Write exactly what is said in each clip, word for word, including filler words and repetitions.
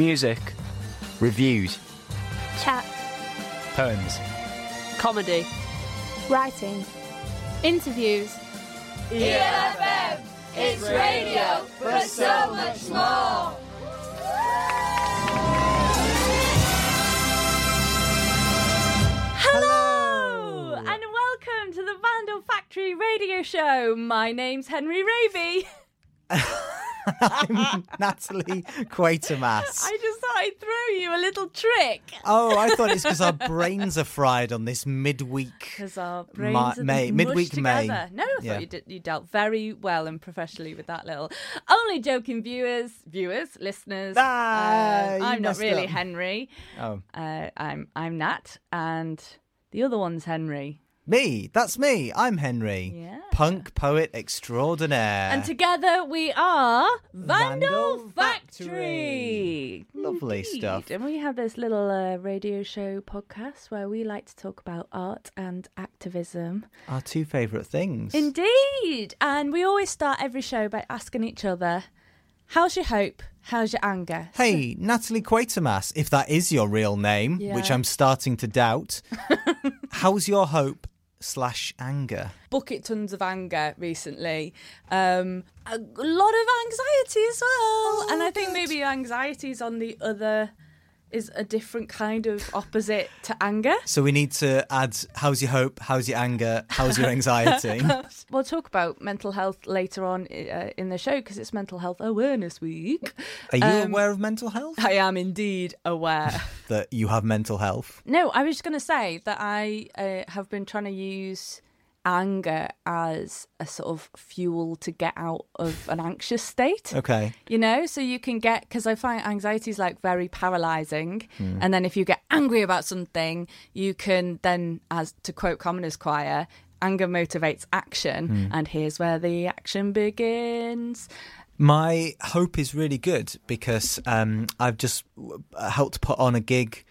Music. Reviews. Chat. Poems. Comedy. Writing. Interviews. E F M, it's radio, but so much more. Hello, and welcome to the Vandal Factory radio show. My name's Henry Raby. I'm Natalie Quatermass. I just thought I'd throw you a little trick. Oh, I thought it's because our brains are fried on this midweek. Because our brains Ma- are May, midweek May. No, I yeah. thought you, d- you dealt very well and professionally with that little. Only joking, viewers, viewers, listeners. Ah, uh, I'm not really up. Henry. Oh, uh, I'm I'm Nat, and the other one's Henry. Me, that's me. I'm Henry, yeah. Punk poet extraordinaire. And together we are Vandal, Vandal Factory. Factory. Lovely Indeed. Stuff. And we have this little uh, radio show podcast where we like to talk about art and activism. Our two favourite things. Indeed. And we always start every show by asking each other, how's your hope? How's your anger? Hey, Natalie Quatermass, if that is your real name, yeah. which I'm starting to doubt, how's your hope? Slash anger. Bucket tons of anger recently. Um, a lot of anxiety as well. Oh, and I think maybe anxiety is on the other, is a different kind of opposite to anger. So we need to add, how's your hope? How's your anger? How's your anxiety? We'll talk about mental health later on uh, in the show because it's Mental Health Awareness Week. Are you um, aware of mental health? I am indeed aware. That you have mental health? No, I was just going to say that I uh, have been trying to use anger as a sort of fuel to get out of an anxious state. Okay. You know, so you can get, because I find anxiety is like very paralysing. Mm. And then if you get angry about something, you can then, as to quote Commoners Choir, anger motivates action. Mm. And here's where the action begins. My hope is really good because um, I've just helped put on a gig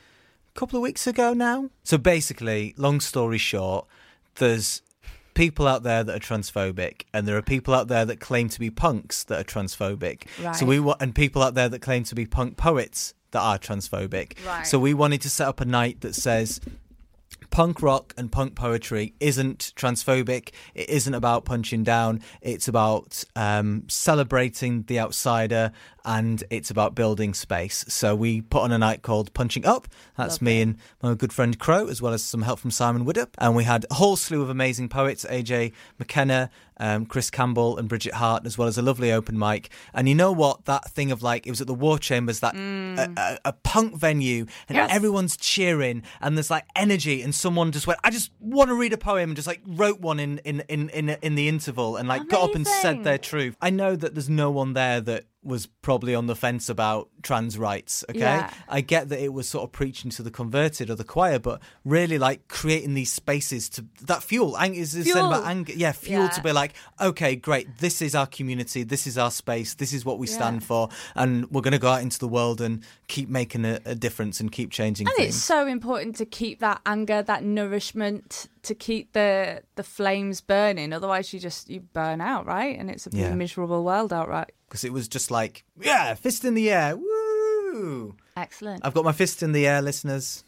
a couple of weeks ago now. So basically, long story short, there's people out there that are transphobic, and there are people out there that claim to be punks that are transphobic. Right. So we wa- and people out there that claim to be punk poets that are transphobic. Right. So we wanted to set up a night that says punk rock and punk poetry isn't transphobic. It isn't about punching down. It's about um, celebrating the outsider, and it's about building space. So we put on a night called Punching Up. That's Lovely. Me and my good friend Crow, as well as some help from Simon Woodup. And we had a whole slew of amazing poets, A J McKenna, um, Chris Campbell and Bridget Hart, as well as a lovely open mic. And you know what? That thing of like, it was at the War Chambers, that mm. a, a, a punk venue, and yes. everyone's cheering, and there's like energy, and someone just went, I just want to read a poem, and just like wrote one in, in, in, in, in the interval, and like amazing. Got up and said their truth. I know that there's no one there that was probably on the fence about trans rights, okay? Yeah. I get that it was sort of preaching to the converted or the choir, but really, like, creating these spaces to... That fuel. Is this fuel. About anger? Yeah, fuel yeah. to be like, okay, great, this is our community, this is our space, this is what we yeah. stand for, and we're going to go out into the world and keep making a, a difference and keep changing and things. And it's so important to keep that anger, that nourishment, to keep the the flames burning. Otherwise, you just you burn out, right? And it's a yeah. miserable world out, right? Because it was just like, yeah, fist in the air, woo! Excellent. I've got my fist in the air, listeners.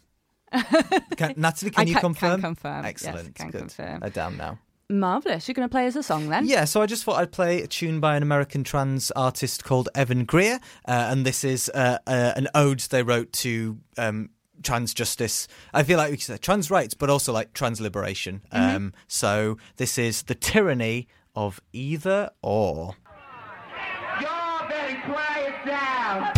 Can, Natalie, can I you can, confirm? I can confirm. Excellent. Yes, I can Good. Confirm. I'm down now. Marvellous. You're going to play us a song then? Yeah, so I just thought I'd play a tune by an American trans artist called Evan Greer, uh, and this is uh, uh, an ode they wrote to... Um, trans justice. I feel like we could say trans rights, but also like trans liberation. Mm-hmm. Um, so this is The Tyranny of Either Or. Y'all better quiet down.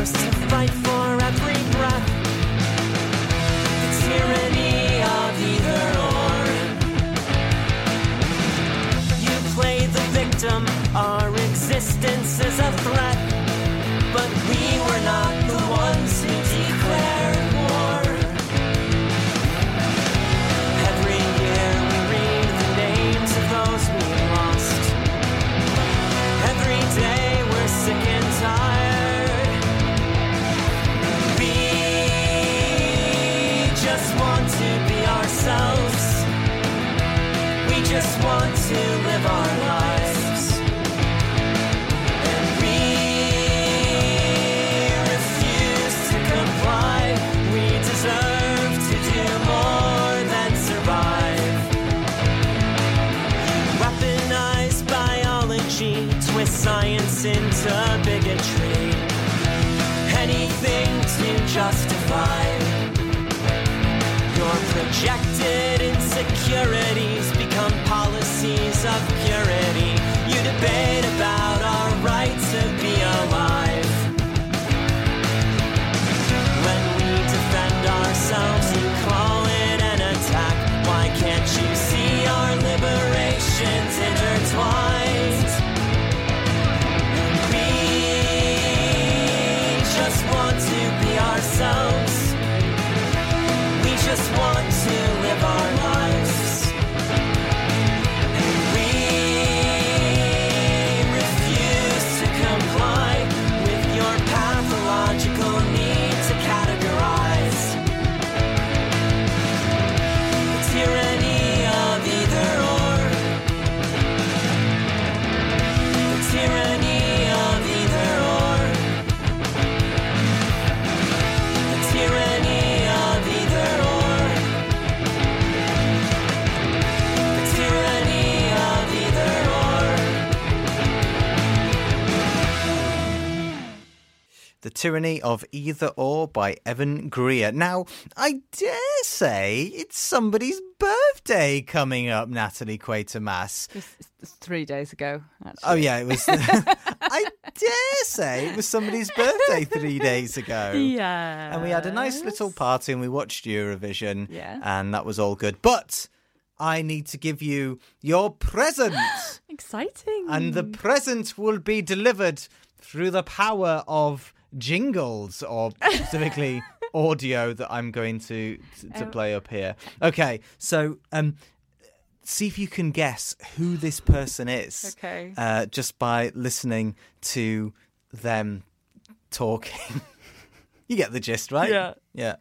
To fight for every breath, the tyranny of bigotry, anything to justify your projected insecurities become policies of purity. You debate about our right to be alive. When we defend ourselves, you call it an attack. Why can't you see our liberations intertwined? And we just want to be ourselves. We just want to live our lives. The Tyranny of Either Or by Evan Greer. Now, I dare say it's somebody's birthday coming up, Natalie Quatermass. It's three days ago, actually. Oh, yeah, it was. I dare say it was somebody's birthday three days ago. Yeah. And we had a nice little party and we watched Eurovision. Yeah. And that was all good. But I need to give you your present. Exciting. And the present will be delivered through the power of jingles, or specifically audio that I'm going to to um, play up here. Okay, so um, see if you can guess who this person is. Okay, uh, just by listening to them talking. You get the gist, right? Yeah, yeah.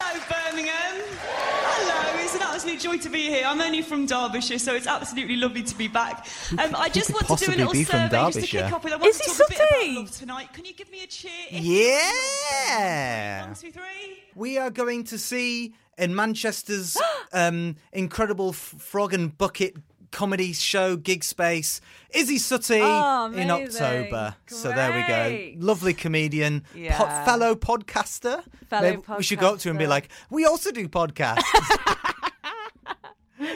Hello, Birmingham. Hello, it's an absolute joy to be here. I'm only from Derbyshire, so it's absolutely lovely to be back. Um, I just want to do a little survey just to kick off with. I want to talk a bit about love tonight. Can you give me a cheer? Yeah. One, two, three. We are going to see in Manchester's um, incredible Frog and Bucket comedy show gig space Izzy Suttie oh, in October. Great. So there we go. Lovely comedian, yeah. po- fellow podcaster. Fellow Maybe podcaster. We should go up to him and be like, we also do podcasts.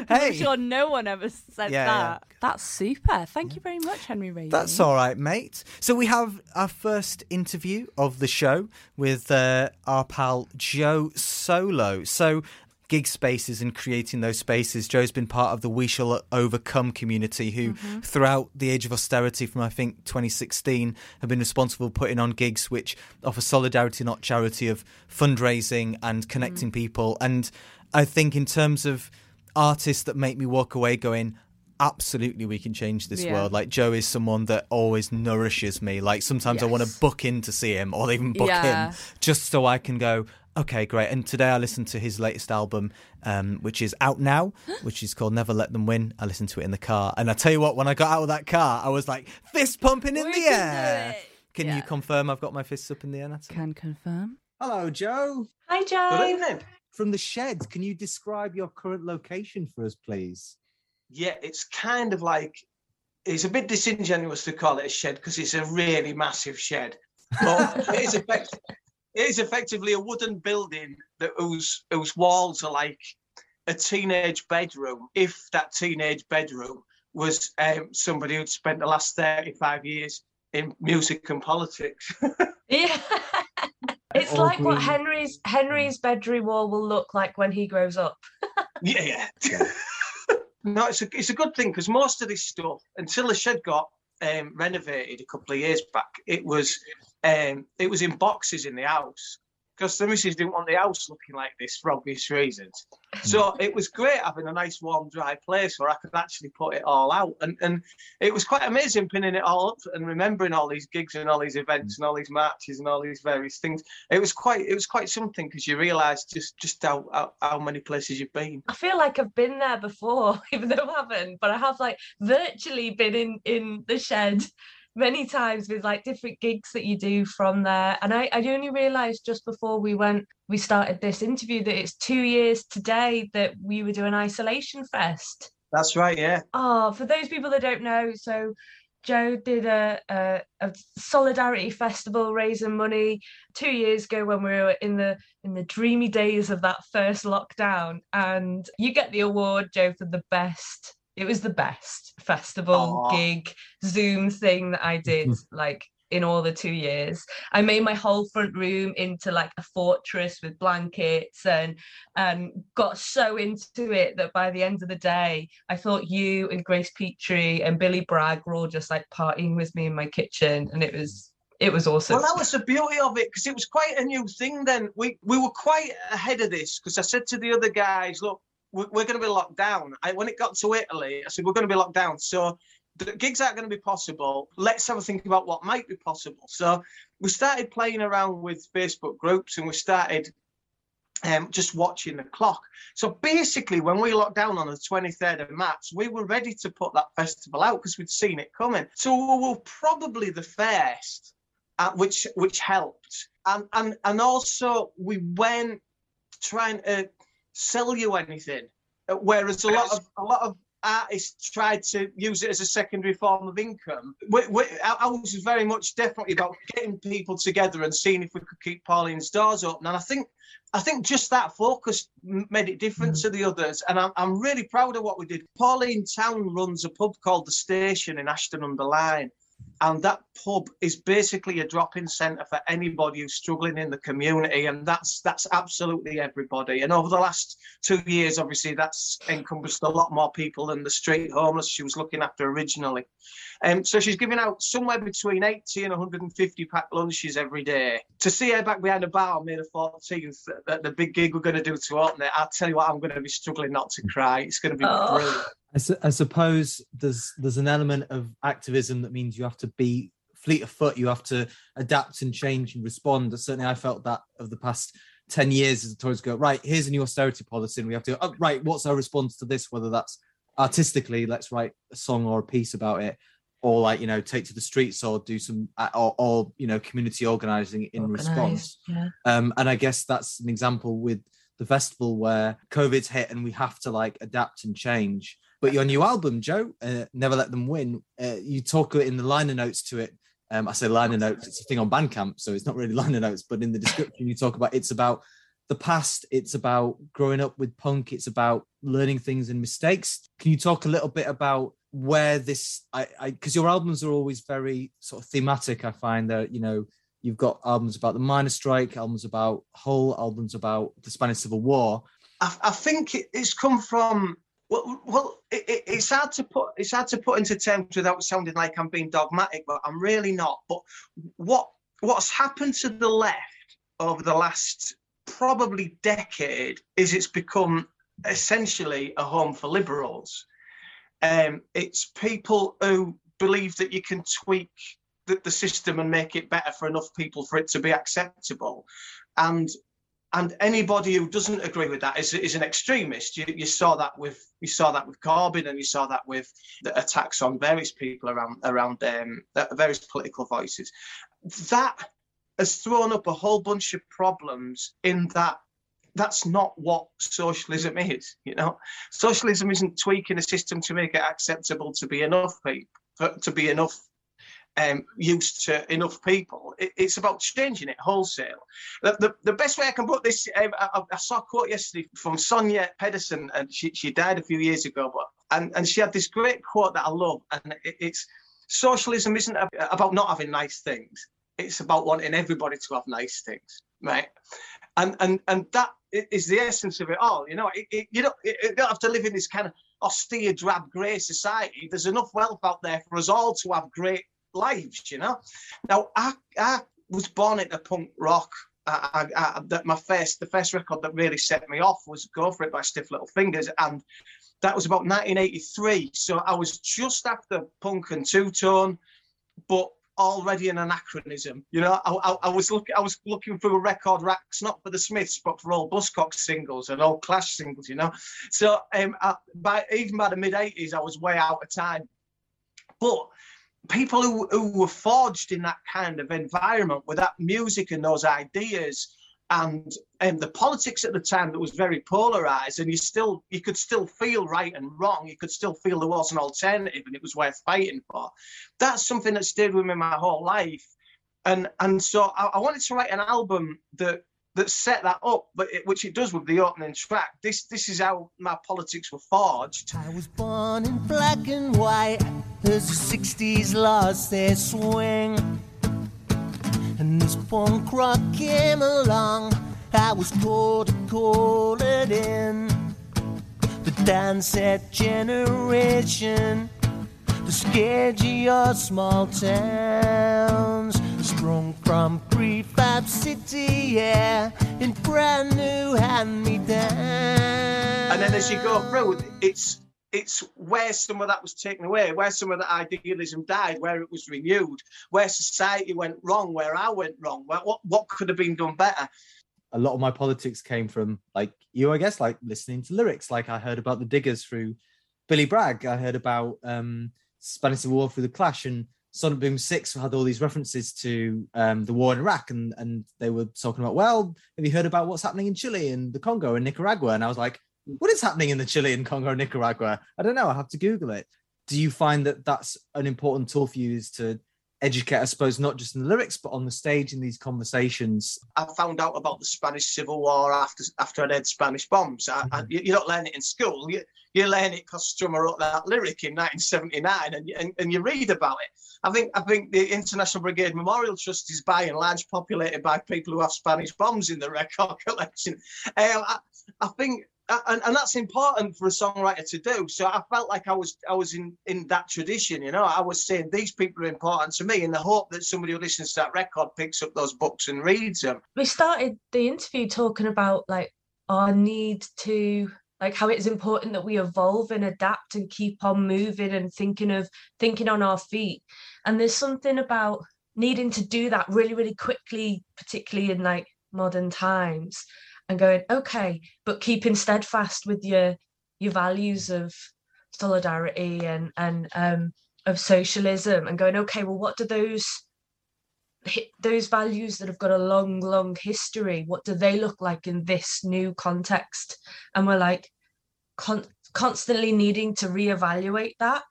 Hey. I'm sure no one ever said yeah, that. Yeah. That's super. Thank you very much, Henry Raby. That's all right, mate. So we have our first interview of the show with uh, our pal Joe Solo. So gig spaces and creating those spaces. Joe's been part of the We Shall Overcome community who, mm-hmm. throughout the age of austerity from, I think, twenty sixteen, have been responsible for putting on gigs which offer solidarity, not charity, of fundraising and connecting mm-hmm. people. And I think in terms of artists that make me walk away going, absolutely, we can change this yeah. world. Like, Joe is someone that always nourishes me. Like, sometimes yes. I want to book in to see him, or even book yeah. him, just so I can go, okay, great. And today I listened to his latest album, um, which is out now, which is called Never Let Them Win. I listened to it in the car. And I tell you what, when I got out of that car, I was like, fist pumping in we the can air. Do it. Can yeah. you confirm I've got my fists up in the air, Natalie? Can confirm. Hello, Joe. Hi, Joe. Good evening. From the shed, can you describe your current location for us, please? Yeah, it's kind of like, it's a bit disingenuous to call it a shed because it's a really massive shed. But it is effective. It is effectively a wooden building that whose whose walls are like a teenage bedroom. If that teenage bedroom was um, somebody who'd spent the last thirty-five years in music and politics. Yeah, it's or like green. What Henry's Henry's bedroom wall will look like when he grows up. Yeah, yeah. No, it's a it's a good thing because most of this stuff, until the shed got um, renovated a couple of years back, it was. Um, it was in boxes in the house because the missus didn't want the house looking like this for obvious reasons. So it was great having a nice, warm, dry place where I could actually put it all out. And and it was quite amazing pinning it all up and remembering all these gigs and all these events and all these marches and all these various things. It was quite it was quite something because you realise just, just how, how, how many places you've been. I feel like I've been there before, even though I haven't, but I have like virtually been in, in the shed many times with like different gigs that you do from there. And I, I only realised just before we went, we started this interview that it's two years today that we were doing Isolation Fest. That's right, yeah. Oh, for those people that don't know, so Joe did a, a, a solidarity festival raising money two years ago when we were in the in the dreamy days of that first lockdown, and you get the award, Joe, for the best. It was the best festival, aww, gig, Zoom thing that I did, like, in all the two years. I made my whole front room into like a fortress with blankets, and and got so into it that by the end of the day, I thought you and Grace Petrie and Billy Bragg were all just like partying with me in my kitchen, and it was it was awesome. Well, that was the beauty of it, because it was quite a new thing then. We we were quite ahead of this, because I said to the other guys, look, we're going to be locked down. I, when it got to Italy, I said, we're going to be locked down. So the gigs aren't going to be possible. Let's have a think about what might be possible. So we started playing around with Facebook groups, and we started um, just watching the clock. So basically, when we locked down on the twenty-third of March, we were ready to put that festival out because we'd seen it coming. So we were probably the first, uh, which which helped. And, and, and also, we weren't trying to sell you anything, whereas a lot of a lot of artists tried to use it as a secondary form of income. We, we, I was very much definitely about getting people together and seeing if we could keep Pauline's doors open, and I think I think just that focus made it different mm. to the others, and I'm, I'm really proud of what we did. Pauline Town runs a pub called The Station in Ashton Under Lyne, and that pub is basically a drop-in centre for anybody who's struggling in the community, and that's that's absolutely everybody. And over the last two years, obviously, that's encompassed a lot more people than the street homeless she was looking after originally. And um, so she's giving out somewhere between eighty and one hundred fifty packed lunches every day. To see her back behind the bar on May the fourteenth, the, the big gig we're going to do to open it, I'll tell you what, I'm going to be struggling not to cry. It's going to be oh. brilliant. I, su- I suppose there's there's an element of activism that means you have to be fleet of foot, you have to adapt and change and respond. Certainly I felt that of the past ten years as the Tories go, right, here's a new austerity policy, and we have to, oh, right, what's our response to this, whether that's artistically, let's write a song or a piece about it, or like, you know, take to the streets or do some, or, or you know, community organising in Organized, response. Yeah. Um, and I guess that's an example with the festival where COVID's hit and we have to like adapt and change. But your new album, Joe, uh, Never Let Them Win, uh, you talk in the liner notes to it. Um, I say liner notes, it's a thing on Bandcamp, so it's not really liner notes, but in the description you talk about, it's about the past, it's about growing up with punk, it's about learning things and mistakes. Can you talk a little bit about where this, I, I, because your albums are always very sort of thematic, I find that, you know, you've got albums about the miners' strike, albums about Hull, albums about the Spanish Civil War. I, I think it's come from... Well, well, it, it's hard to put it's hard to put into terms without sounding like I'm being dogmatic, but I'm really not. But what what's happened to the left over the last probably decade is it's become essentially a home for liberals. Um, it's people who believe that you can tweak the, the system and make it better for enough people for it to be acceptable, and. And anybody who doesn't agree with that is, is an extremist. You, you saw that with you saw that with Corbyn, and you saw that with the attacks on various people around around um, various political voices. That has thrown up a whole bunch of problems. In that, that's not what socialism is. You know, socialism isn't tweaking a system to make it acceptable to be enough people, to be enough. Um, used to enough people. It, it's about changing it wholesale. The, the, the best way I can put this, um, I, I saw a quote yesterday from Sonia Pedersen, and she, she died a few years ago, but and, and she had this great quote that I love, and it, it's, socialism isn't about not having nice things. It's about wanting everybody to have nice things, right? And and and that is the essence of it all. You know, it, it, you, don't, it, you don't have to live in this kind of austere, drab, grey society. There's enough wealth out there for us all to have great lives, you know. Now, I, I was born into punk rock. I, I, I, that my first, the first record that really set me off was "Go For It" by Stiff Little Fingers, and that was about nineteen eighty-three. So I was just after punk and two tone, but already an anachronism. You know, I, I, I was looking, I was looking through record racks, not for the Smiths, but for old Buzzcocks singles and old Clash singles. You know, so um, I, by even by the mid eighties, I was way out of time, but. People who, who were forged in that kind of environment with that music and those ideas and um, the politics at the time that was very polarised, and you still you could still feel right and wrong. You could still feel there was an alternative, and it was worth fighting for. That's something that stayed with me my whole life, and and so I, I wanted to write an album that that set that up, but it, which it does with the opening track. This this is how my politics were forged. I was born in black and white, as the sixties lost their swing. And this punk rock came along, I was told to call it in. The Dance-Set generation, the scourge of your small towns, sprung from prefab city, yeah, in brand new hand-me-down. And then as you go through, it's It's where some of that was taken away, where some of that idealism died, where it was renewed, where society went wrong, where I went wrong, where, what, what could have been done better. A lot of my politics came from, like you, I guess, like listening to lyrics. Like I heard about the Diggers through Billy Bragg. I heard about um, Spanish War through The Clash, and Sonic Boom six had all these references to um, the war in Iraq. And, and they were talking about, well, have you heard about what's happening in Chile and the Congo and Nicaragua? And I was like, what is happening in the Chilean Congo, Nicaragua? I don't know. I have to Google it. Do you find that that's an important tool for you, is to educate, I suppose, not just in the lyrics, but on the stage in these conversations? I found out about the Spanish Civil War after after I read Spanish Bombs. I, mm-hmm. I, you, you don't learn it in school. You, you learn it because Strummer wrote that lyric in nineteen seventy-nine, and, and, and you read about it. I think I think the International Brigade Memorial Trust is by and large populated by people who have Spanish Bombs in their record collection. Um, I, I think... And, and that's important for a songwriter to do. So I felt like I was I was in, in that tradition, you know. I was saying these people are important to me in the hope that somebody who listens to that record picks up those books and reads them. We started the interview talking about, like, our need to, like, how it's important that we evolve and adapt and keep on moving and thinking of thinking on our feet. And there's something about needing to do that really, really quickly, particularly in, like, modern times. And going, okay, but keeping steadfast with your your values of solidarity and and um, of socialism, and going, okay, well, what do those those values that have got a long, long history, what do they look like in this new context? And we're like con- constantly needing to reevaluate that.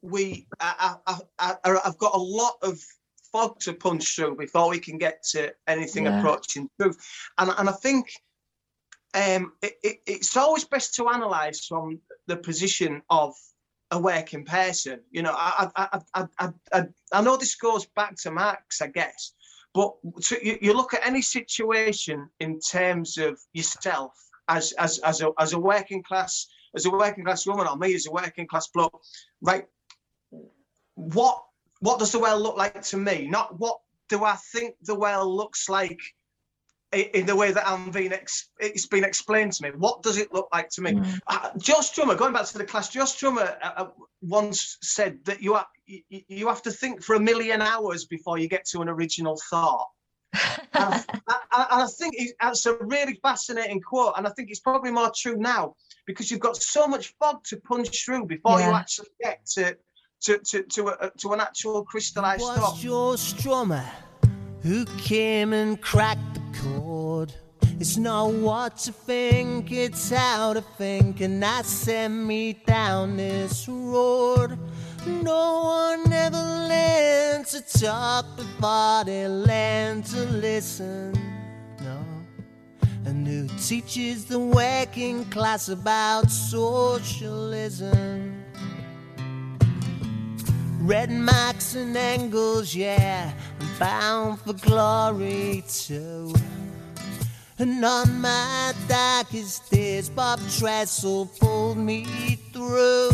We, I, I, I, I've got a lot of fog to punch through before we can get to anything yeah. approaching truth, and and I think. Um, it, it, it's always best to analyse from the position of a working person. You know, I I, I, I, I, I know this goes back to Marx, I guess, but to, you, you look at any situation in terms of yourself as as as a as a working class as a working class woman, or me as a working class bloke. Right? What what does the world look like to me? Not what do I think the world looks like. In the way that I'm being ex- it's been explained to me, what does it look like to me? Mm. Uh, Joe Strummer, going back to The Clash, Joe Strummer uh, once said that you, are, you you have to think for a million hours before you get to an original thought. and, I, I, and I think it, that's a really fascinating quote, and I think it's probably more true now because you've got so much fog to punch through before yeah. you actually get to to to to, a, to an actual crystallised thought. Was Joe Strummer who came and cracked the chord? It's not what to think, it's how to think, and that sent me down this road. No one ever learned to talk before they learned to listen. No. And who teaches the working class about socialism? Read Marx and Engels, yeah, I'm bound for glory too. And on my darkest days, Bob Trestle pulled me through.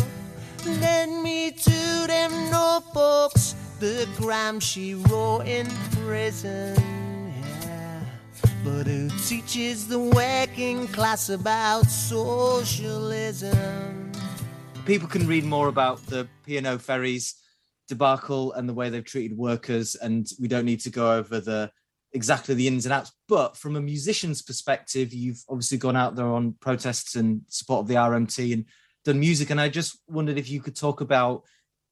Led me to them notebooks, the gram she wrote in prison, yeah. But who teaches the working class about socialism? People can read more about the P and O ferries debacle and the way they've treated workers, and we don't need to go over the exactly the ins and outs, but from a musician's perspective, you've obviously gone out there on protests and support of the R M T and done music, and I just wondered if you could talk about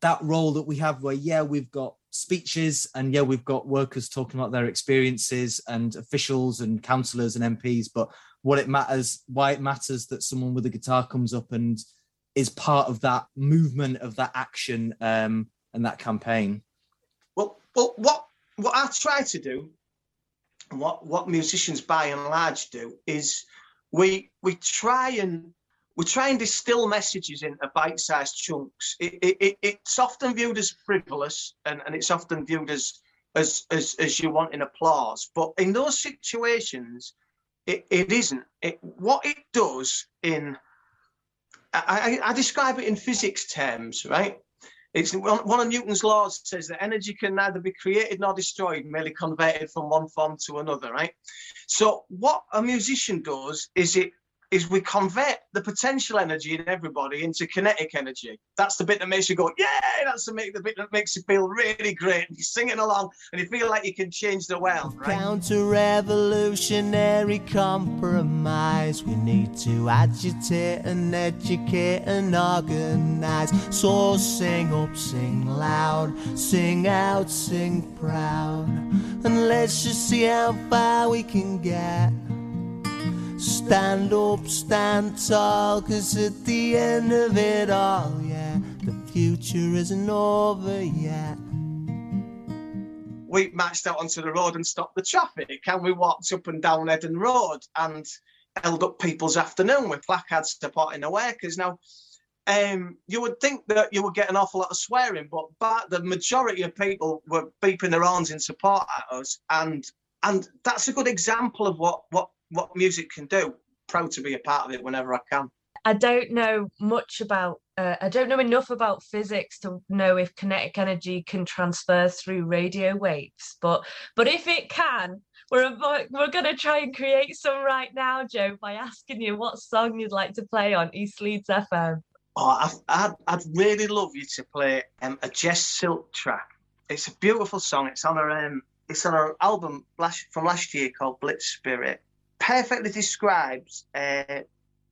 that role that we have where yeah we've got speeches, and yeah, we've got workers talking about their experiences and officials and councillors and M Ps, but what it matters, why it matters that someone with a guitar comes up and is part of that movement, of that action, um, and that campaign. Well, well, what what I try to do, and what what musicians by and large do, is we we try and we try and distill messages into bite-sized chunks. It, it, it, it's often viewed as frivolous, and, and it's often viewed as as as as you want in applause. But in those situations, it, it isn't. It, what it does in I, I describe it in physics terms, right? It's one of Newton's laws says that energy can neither be created nor destroyed, merely converted from one form to another, right? So what a musician does is it is we convert the potential energy in everybody into kinetic energy. That's the bit that makes you go, yeah, that's the, make, the bit that makes you feel really great. You're singing along and you feel like you can change the world, right? Counter-revolutionary compromise. We need to agitate and educate and organise. So sing up, sing loud, sing out, sing proud. And let's just see how far we can get. Stand up, stand tall, 'cause at the end of it all, yeah, the future isn't over yet. We marched out onto the road and stopped the traffic, and we walked up and down Eden Road and held up people's afternoon with placards supporting the workers. Now, um, you would think that you would get an awful lot of swearing, but, but the majority of people were beeping their horns in support at us, and and that's a good example of what what. what music can do. Proud to be a part of it whenever I can. I don't know much about, uh, I don't know enough about physics to know if kinetic energy can transfer through radio waves, but but if it can, we're we're going to try and create some right now, Joe, by asking you what song you'd like to play on East Leeds F M. Oh, I'd, I'd, I'd really love you to play um, a Jess Silk track. It's a beautiful song. It's on her, um, it's on her album last, from last year called Blitz Spirit. Perfectly describes uh,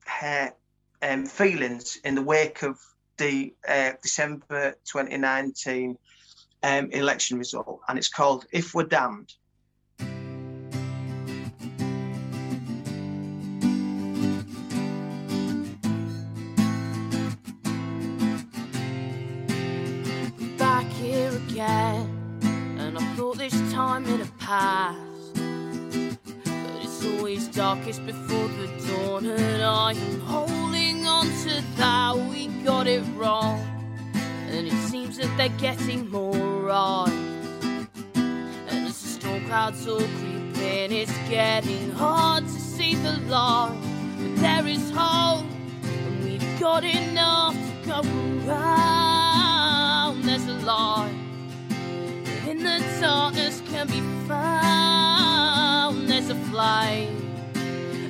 her um, feelings in the wake of the uh, December twenty nineteen um, election result, and it's called If We're Damned. Back here again, and I thought this time it had passed. Always darkest before the dawn, and I am holding on to that. We got it wrong, and it seems that they're getting more right. And as the storm clouds all creep in, it's getting hard to see the light. But there is hope, and we've got enough to go around. There's a light that in the darkness can be found. There's a flame,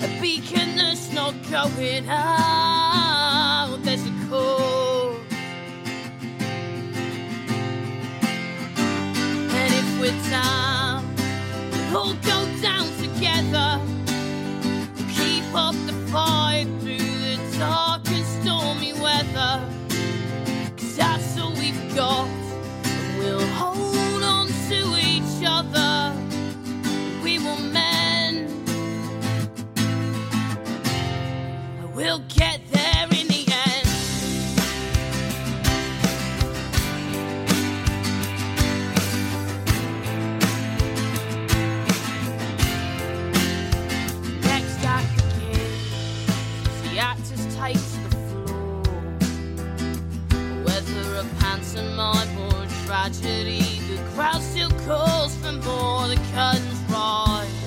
a beacon that's not going out. There's a call, and if we're down, we'll all go down together. We'll keep up the fight through the dark and stormy weather, 'cause that's all we've got, and we'll hold on to each other. We will mend. We'll get there in the end. Next act begins. The actors take to the floor. Whether a pantomime or a tragedy, the crowd still calls for more. The curtains rise,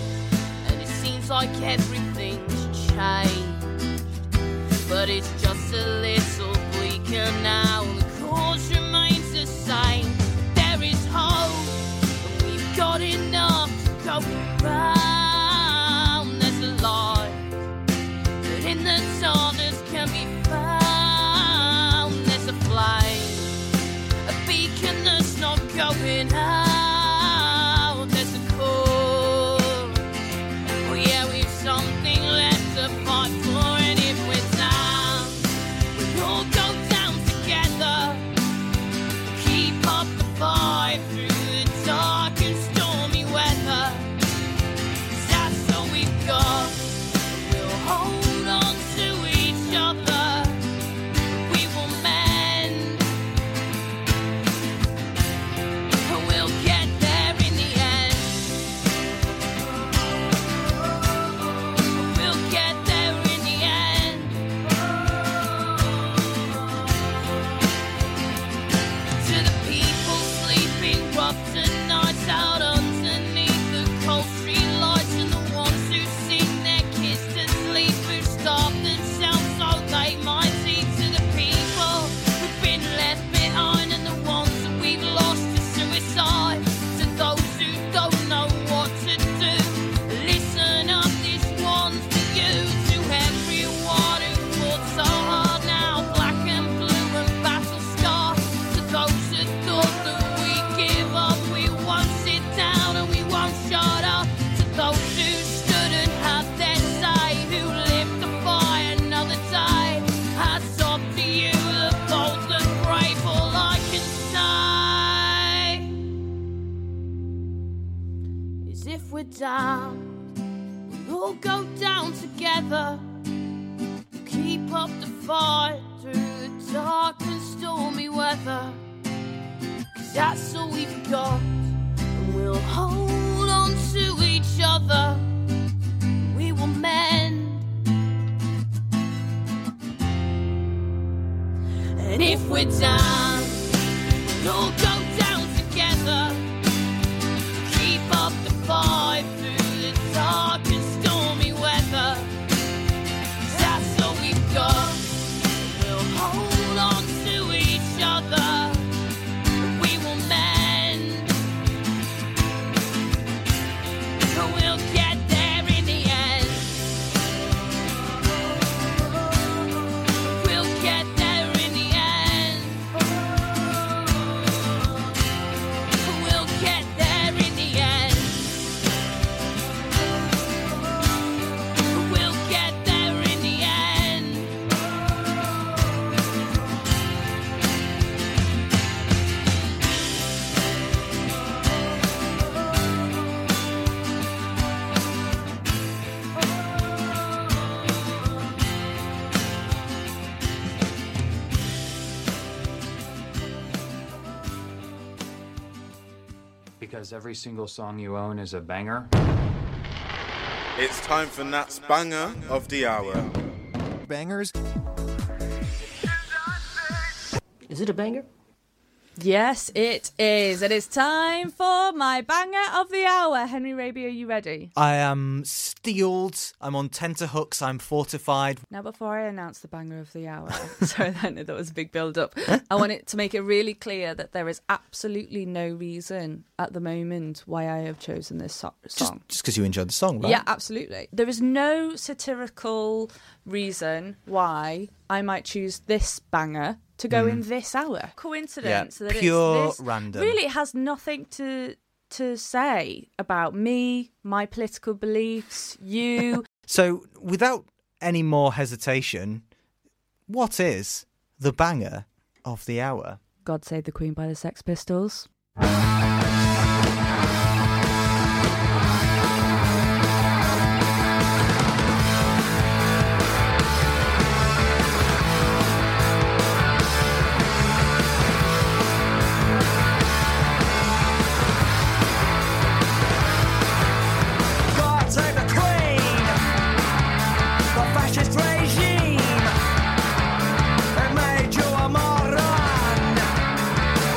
and it seems like everything's changed, but it's just a little bleaker now. The cause remains the same. There is hope, and we've got enough to go around. There's a light that in the darkness can be found. There's a flame, a beacon that's not going out. Five, three. if we're down, we'll all go down together. We'll keep up the fight through the dark and stormy weather. 'Cause that's all we've got, and we'll hold on to each other. We will mend. And if we're down, we'll all go down together. Keep up the fight through the dark and stormy weather. 'Cause that's all we've got. We'll hold on to each other. We will mend. We'll get there in the end. We'll get there in the end. We'll get there in the end. We'll get there in the end. Because every single song you own is a banger. It's time for Nat's Banger of the Hour. Bangers? Is it a banger? Yes, it is. It is time for my banger of the hour. Henry Raby, are you ready? I am steeled. I'm on tenterhooks. I'm fortified. Now, before I announce the banger of the hour, sorry, that was a big build-up. I wanted to make it really clear that there is absolutely no reason at the moment why I have chosen this so- song. Just because you enjoyed the song, right? Yeah, absolutely. There is no satirical reason why I might choose this banger to go mm. in this hour. Coincidence. Yeah, that pure it's this, random. Really, it has nothing to to say about me, my political beliefs, you. So, without any more hesitation, what is the banger of the hour? God Save the Queen by the Sex Pistols.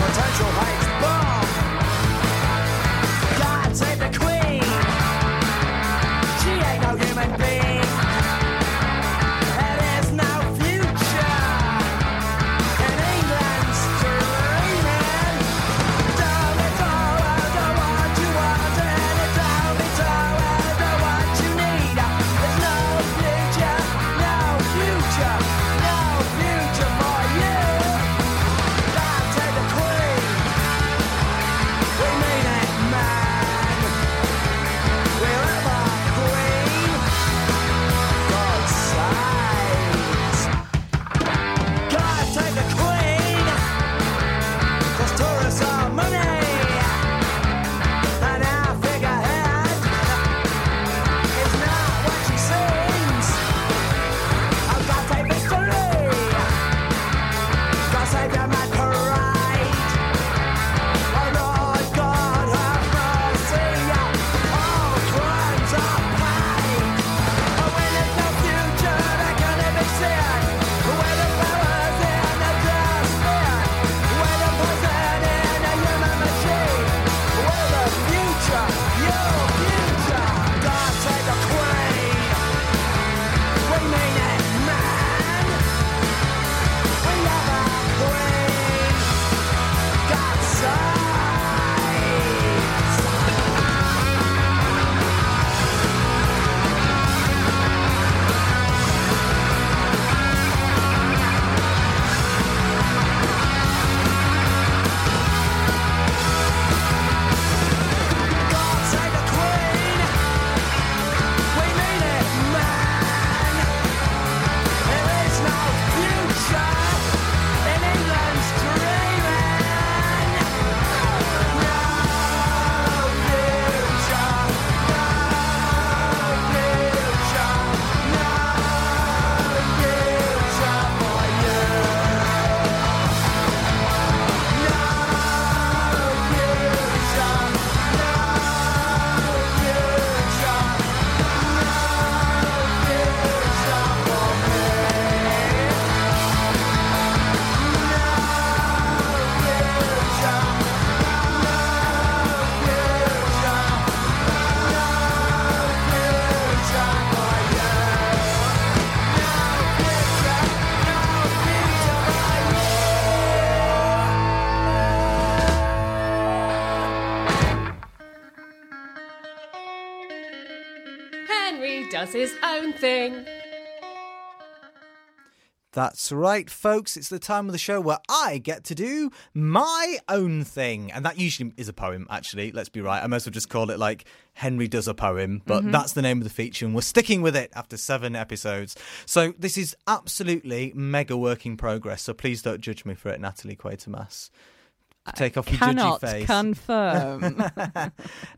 Potential hate bomb. Henry does his own thing. That's right, folks. It's the time of the show where I get to do my own thing. And that usually is a poem, actually. Let's be right. I might as well just call it, like, Henry Does a Poem. But mm-hmm. that's the name of the feature, and we're sticking with it after seven episodes. So this is absolutely mega work in progress. So please don't judge me for it, Natalie Quatermass. Take off I your judgy face. Confirm.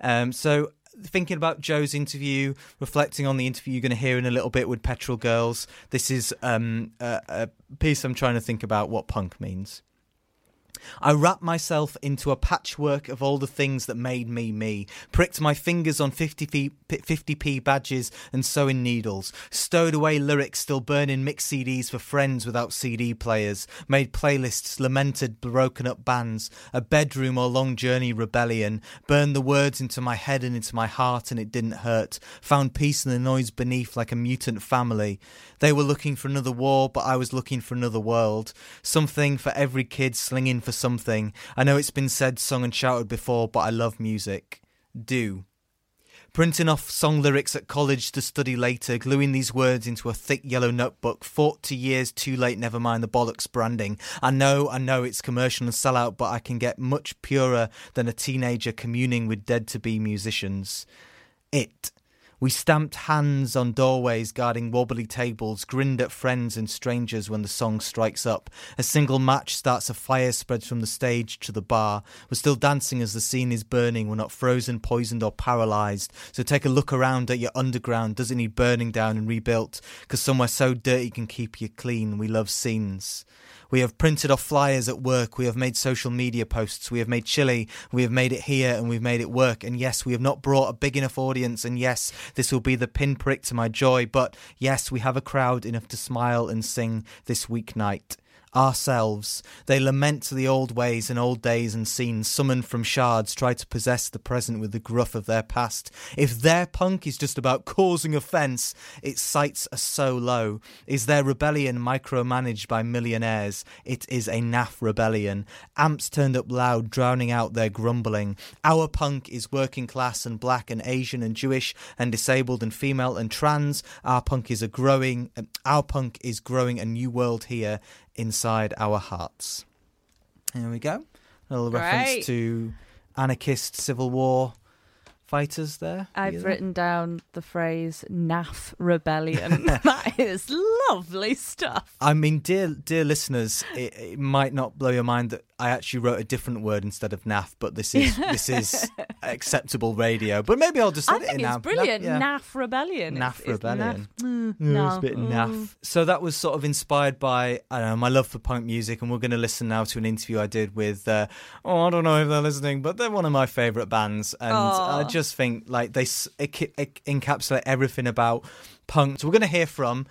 um, so... Thinking about Joe's interview, reflecting on the interview you're going to hear in a little bit with Petrol Girls. This is um, a, a piece I'm trying to think about what punk means. I wrapped myself into a patchwork of all the things that made me me, pricked my fingers on fifty p, fifty p badges and sewing needles, stowed away lyrics still burning mixed C Ds for friends without C D players, made playlists, lamented broken up bands, a bedroom or long journey rebellion, burned the words into my head and into my heart and it didn't hurt, found peace in the noise beneath like a mutant family. They were looking for another war, but I was looking for another world, something for every kid slinging for something. I know it's been said, sung and shouted before, but I love music. Do. Printing off song lyrics at college to study later, gluing these words into a thick yellow notebook, forty years too late, never mind the bollocks branding. I know, I know it's commercial and sellout, but I can get much purer than a teenager communing with dead-to-be musicians. It. We stamped hands on doorways guarding wobbly tables, grinned at friends and strangers when the song strikes up. A single match starts a fire, spreads from the stage to the bar. We're still dancing as the scene is burning. We're not frozen, poisoned or paralysed. So take a look around at your underground. Doesn't need burning down and rebuilt, because somewhere so dirty can keep you clean. We love scenes. We have printed off flyers at work, we have made social media posts, we have made chili, we have made it here and we've made it work. And yes, we have not brought a big enough audience, and yes, this will be the pinprick to my joy, but yes, we have a crowd enough to smile and sing this weeknight. Ourselves. They lament the old ways and old days and scenes, summoned from shards, try to possess the present with the gruff of their past. If their punk is just about causing offence, its sights are so low. Is their rebellion micromanaged by millionaires? It is a naff rebellion. Amps turned up loud, drowning out their grumbling. Our punk is working class and black and Asian and Jewish and disabled and female and trans. Our punk is a growing, our punk is growing a new world here inside our hearts. There we go. A little Great. reference to anarchist Civil War fighters there. I've either. written down the phrase naff rebellion. That is lovely stuff. I mean, dear dear listeners, it, it might not blow your mind that I actually wrote a different word instead of naff, but this is this is acceptable radio. But maybe I'll just I let think it in it's now. Brilliant. Naff, yeah. naff rebellion. Naff it's, rebellion. It's naff. Mm, no. It's a bit mm. naff. So that was sort of inspired by, I don't know, my love for punk music, and we're going to listen now to an interview I did with, uh, oh, I don't know if they're listening, but they're one of my favourite bands, and Aww. I just Just think like they encapsulate everything about punk. So we're going to hear from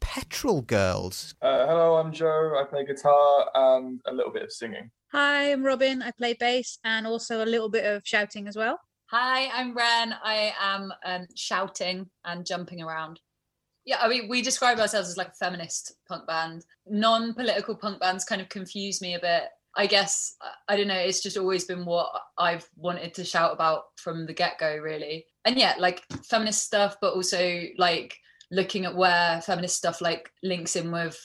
Petrol Girls. Uh, hello, I'm Joe. I play guitar and a little bit of singing. Hi, I'm Robin. I play bass and also a little bit of shouting as well. Hi, I'm Ren. I am um, shouting and jumping around. Yeah, I mean, we describe ourselves as like a feminist punk band. Non-political punk bands kind of confuse me a bit. I guess, I don't know, it's just always been what I've wanted to shout about from the get-go, really. And yeah, like feminist stuff, but also like looking at where feminist stuff like links in with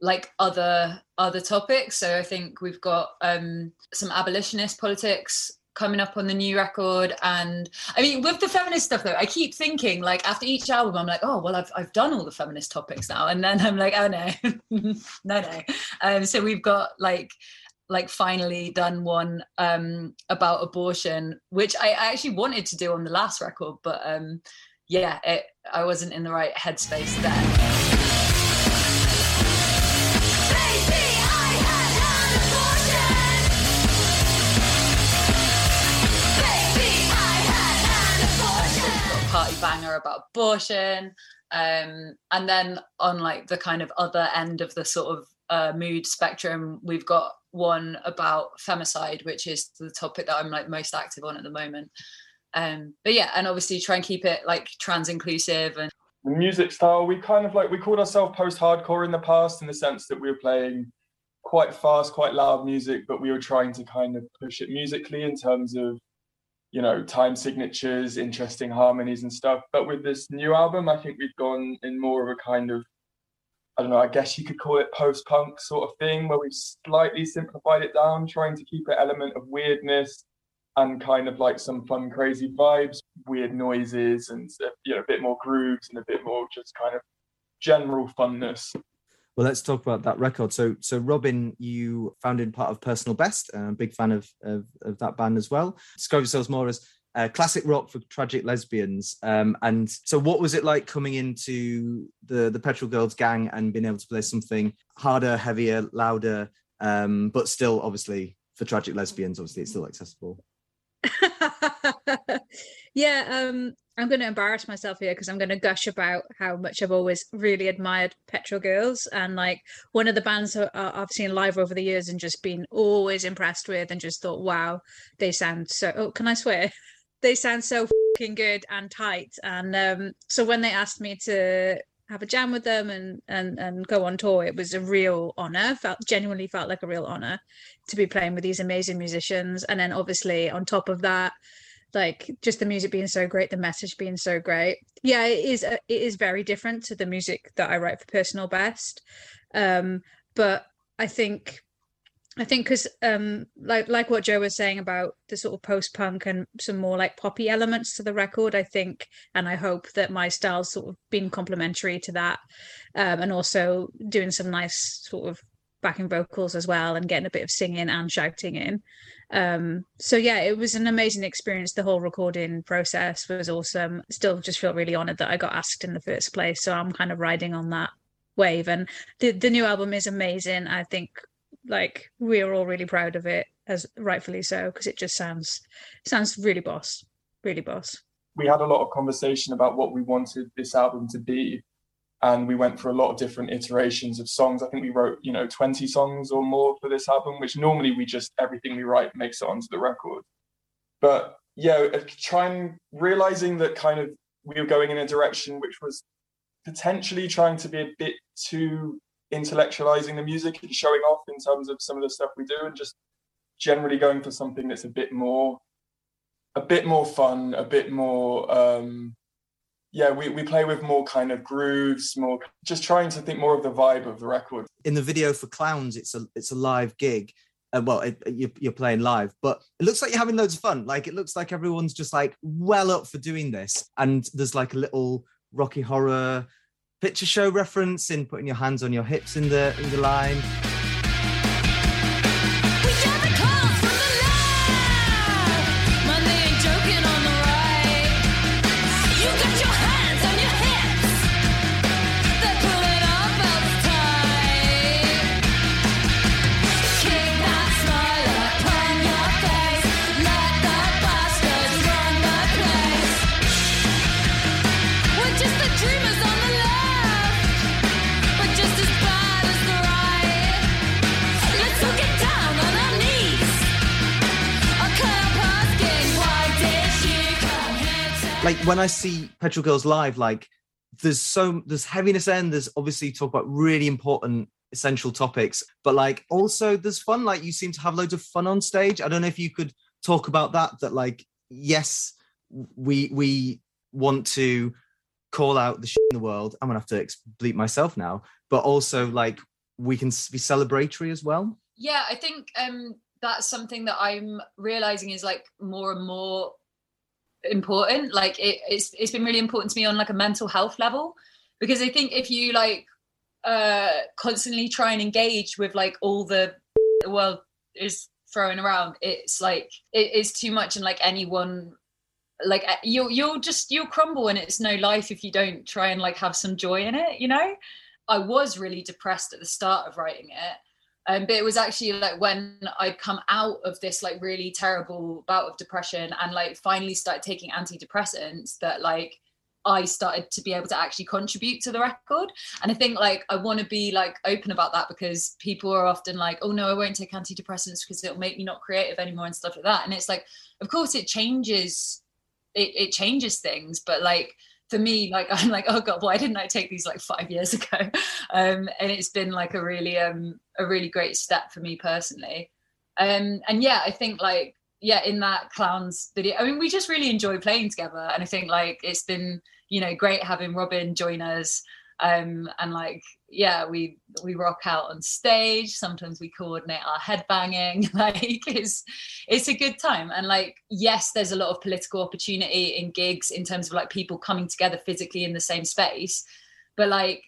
like other other topics. So I think we've got um, some abolitionist politics coming up on the new record. And I mean, with the feminist stuff though, I keep thinking like after each album, I'm like, oh, well, I've I've done all the feminist topics now. And then I'm like, oh no, no, no. Um, so we've got like, like finally done one um, about abortion, which I actually wanted to do on the last record, but um, yeah, it, I wasn't in the right headspace there. Party banger about abortion, um, and then on like the kind of other end of the sort of uh, mood spectrum, we've got one about femicide, which is the topic that I'm like most active on at the moment. Um, but yeah, and obviously try and keep it like trans inclusive. And the music style, we kind of like, we called ourselves post-hardcore in the past in the sense that we were playing quite fast, quite loud music, but we were trying to kind of push it musically in terms of you know, time signatures, interesting harmonies and stuff. But with this new album, I think we've gone in more of a kind of, I don't know, I guess you could call it post-punk sort of thing, where we've slightly simplified it down, trying to keep an element of weirdness and kind of like some fun, crazy vibes, weird noises and, you know, a bit more grooves and a bit more just kind of general funness. Well, let's talk about that record. So, so Robin, you founded part of Personal Best. I'm a big fan of, of, of that band as well. Describe yourselves more as Uh, classic rock for tragic lesbians. Um, and so what was it like coming into the, the Petrol Girls gang and being able to play something harder, heavier, louder, um, but still, obviously, for tragic lesbians, obviously, it's still accessible? yeah, um, I'm going to embarrass myself here because I'm going to gush about how much I've always really admired Petrol Girls, and like one of the bands that I've seen live over the years and just been always impressed with and just thought, wow, they sound so... Oh, can I swear? They sound so fucking good and tight. And um, so when they asked me to have a jam with them and, and, and go on tour, it was a real honour. Felt genuinely felt like a real honour to be playing with these amazing musicians. And then obviously on top of that, like just the music being so great, the message being so great. Yeah, it is a, it is very different to the music that I write for Personal Best. Um, but I think... I think because um, like like what Joe was saying about the sort of post-punk and some more like poppy elements to the record, I think, and I hope that my style's sort of been complementary to that, um, and also doing some nice sort of backing vocals as well and getting a bit of singing and shouting in. Um, so, yeah, it was an amazing experience. The whole recording process was awesome. Still just feel really honoured that I got asked in the first place. So I'm kind of riding on that wave. And the, the new album is amazing. I think... like we're all really proud of it, as rightfully so, because it just sounds sounds really boss, really boss. We had a lot of conversation about what we wanted this album to be, and we went through a lot of different iterations of songs. I think we wrote, you know, twenty songs or more for this album, which normally we just, everything we write makes it onto the record. But yeah, trying, realising that kind of we were going in a direction which was potentially trying to be a bit too... intellectualizing the music and showing off in terms of some of the stuff we do, and just generally going for something that's a bit more a bit more fun, a bit more um yeah we, we play with more kind of grooves, more just trying to think more of the vibe of the record. In the video for Clowns, it's a it's a live gig. Uh, well, it, you're, you're playing live, but it looks like you're having loads of fun. Like it looks like everyone's just like well up for doing this, and there's like a little Rocky Horror Picture Show reference in putting your hands on your hips in the in the line. Like when I see Petrol Girls live, like there's so there's heaviness and there's obviously talk about really important essential topics, but like also there's fun. Like you seem to have loads of fun on stage. I don't know if you could talk about that. That like yes, we we want to call out the shit in the world. I'm gonna have to bleep myself now, but also like we can be celebratory as well. Yeah, I think um, that's something that I'm realizing is like more and more important. Like it, it's it's been really important to me on like a mental health level, because I think if you like uh constantly try and engage with like all the the world is throwing around, it's like it is too much, and like anyone like you'll you'll just you'll crumble, and it's no life if you don't try and like have some joy in it, you know. I was really depressed at the start of writing it. Um, but it was actually like when I'd come out of this like really terrible bout of depression and like finally started taking antidepressants that like I started to be able to actually contribute to the record. And I think like I want to be like open about that, because people are often like, oh no, I won't take antidepressants because it'll make me not creative anymore and stuff like that. And it's like, of course it changes, it, it changes things, but like for me, like I'm like, oh god, why didn't I take these like five years ago? Um, and it's been like a really, um, a really great step for me personally. Um, and yeah, I think like yeah, in that Clowns video. I mean, we just really enjoy playing together. And I think, like, it's been, you know, great having Robin join us. Um, and like, yeah, we we rock out on stage. Sometimes we coordinate our headbanging. Like, it's it's a good time. And like, yes, there's a lot of political opportunity in gigs in terms of like people coming together physically in the same space. But like,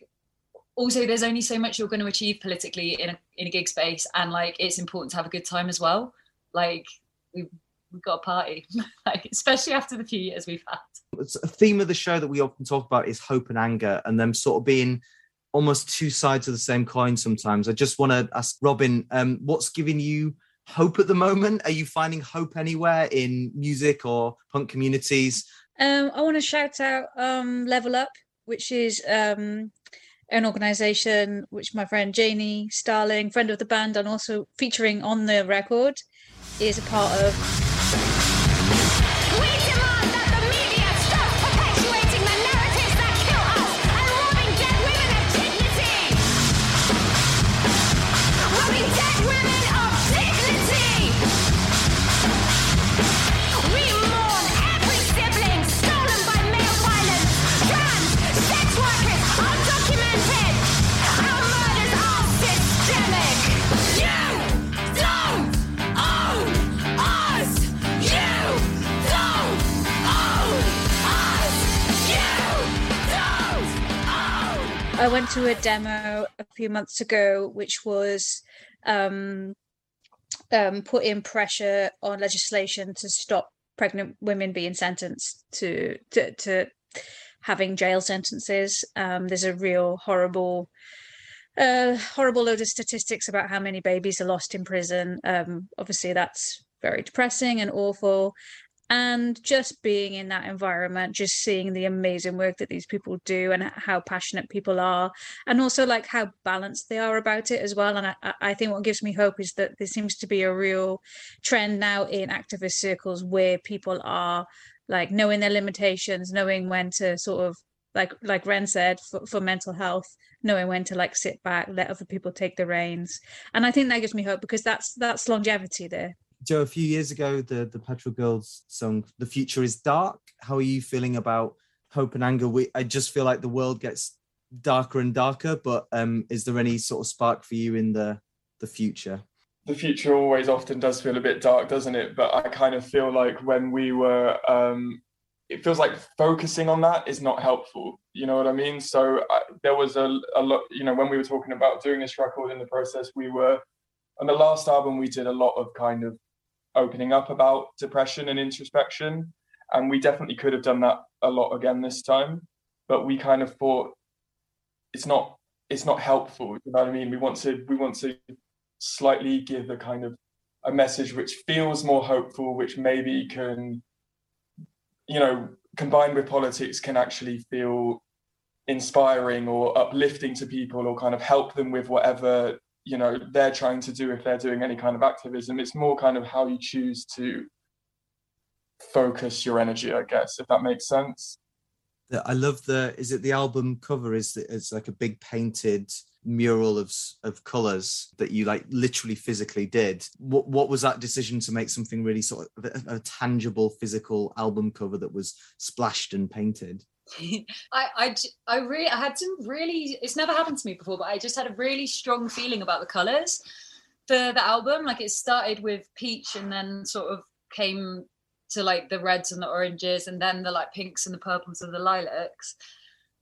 also there's only so much you're going to achieve politically in a in a gig space. And like, it's important to have a good time as well. Like, we've, we've got a party, like, especially after the few years we've had. A theme of the show that we often talk about is hope and anger, and them sort of being almost two sides of the same coin sometimes. I just want to ask Robin, um, what's giving you hope at the moment? Are you finding hope anywhere in music or punk communities? Um, I want to shout out um, Level Up, which is um, an organisation which my friend Janie Starling, friend of the band, and also featuring on the record, is a part of. I went to a demo a few months ago, which was um, um, putting pressure on legislation to stop pregnant women being sentenced to to, to having jail sentences. Um, there's a real horrible, uh, horrible load of statistics about how many babies are lost in prison. Um, obviously, that's very depressing and awful. And just being in that environment, just seeing the amazing work that these people do and how passionate people are, and also like how balanced they are about it as well. And I, I think what gives me hope is that there seems to be a real trend now in activist circles where people are like knowing their limitations, knowing when to sort of, like like Ren said, for, for mental health, knowing when to like sit back, let other people take the reins. And I think that gives me hope, because that's that's longevity there. Joe, a few years ago, the, the Petrol Girls song, The Future is Dark. How are you feeling about hope and anger? We, I just feel like the world gets darker and darker, but um, is there any sort of spark for you in the, the future? The future always often does feel a bit dark, doesn't it? But I kind of feel like when we were, um, it feels like focusing on that is not helpful. You know what I mean? So I, there was a, a lot, you know, when we were talking about doing this record, in the process, we were, on the last album, we did a lot of kind of opening up about depression and introspection, and we definitely could have done that a lot again this time, but we kind of thought it's not it's not helpful. You know what I mean? We want to we want to slightly give a kind of a message which feels more hopeful, which maybe can, you know, combined with politics, can actually feel inspiring or uplifting to people, or kind of help them with whatever, you know, they're trying to do if they're doing any kind of activism. It's more kind of how you choose to focus your energy, I guess, if that makes sense. I love the, is it the album cover? Is it, it's like a big painted mural of of colours that you like literally physically did. What what was that decision to make something really sort of a, a tangible physical album cover that was splashed and painted? I, I, I really I had some really it's never happened to me before, but I just had a really strong feeling about the colours for the album. Like, it started with peach and then sort of came to like the reds and the oranges, and then the like pinks and the purples and the lilacs.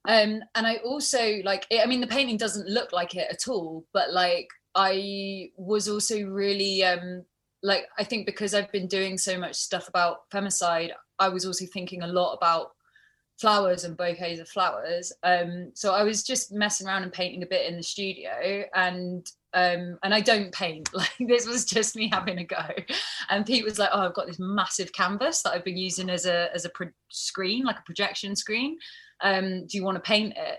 Um, and I also like it, I mean, the painting doesn't look like it at all, but like I was also really um, like I think because I've been doing so much stuff about femicide, I was also thinking a lot about flowers and bouquets of flowers. Um, so I was just messing around and painting a bit in the studio, and um, and I don't paint. Like, this was just me having a go. And Pete was like, "Oh, I've got this massive canvas that I've been using as a as a pro- screen, like a projection screen. Um, do you want to paint it?"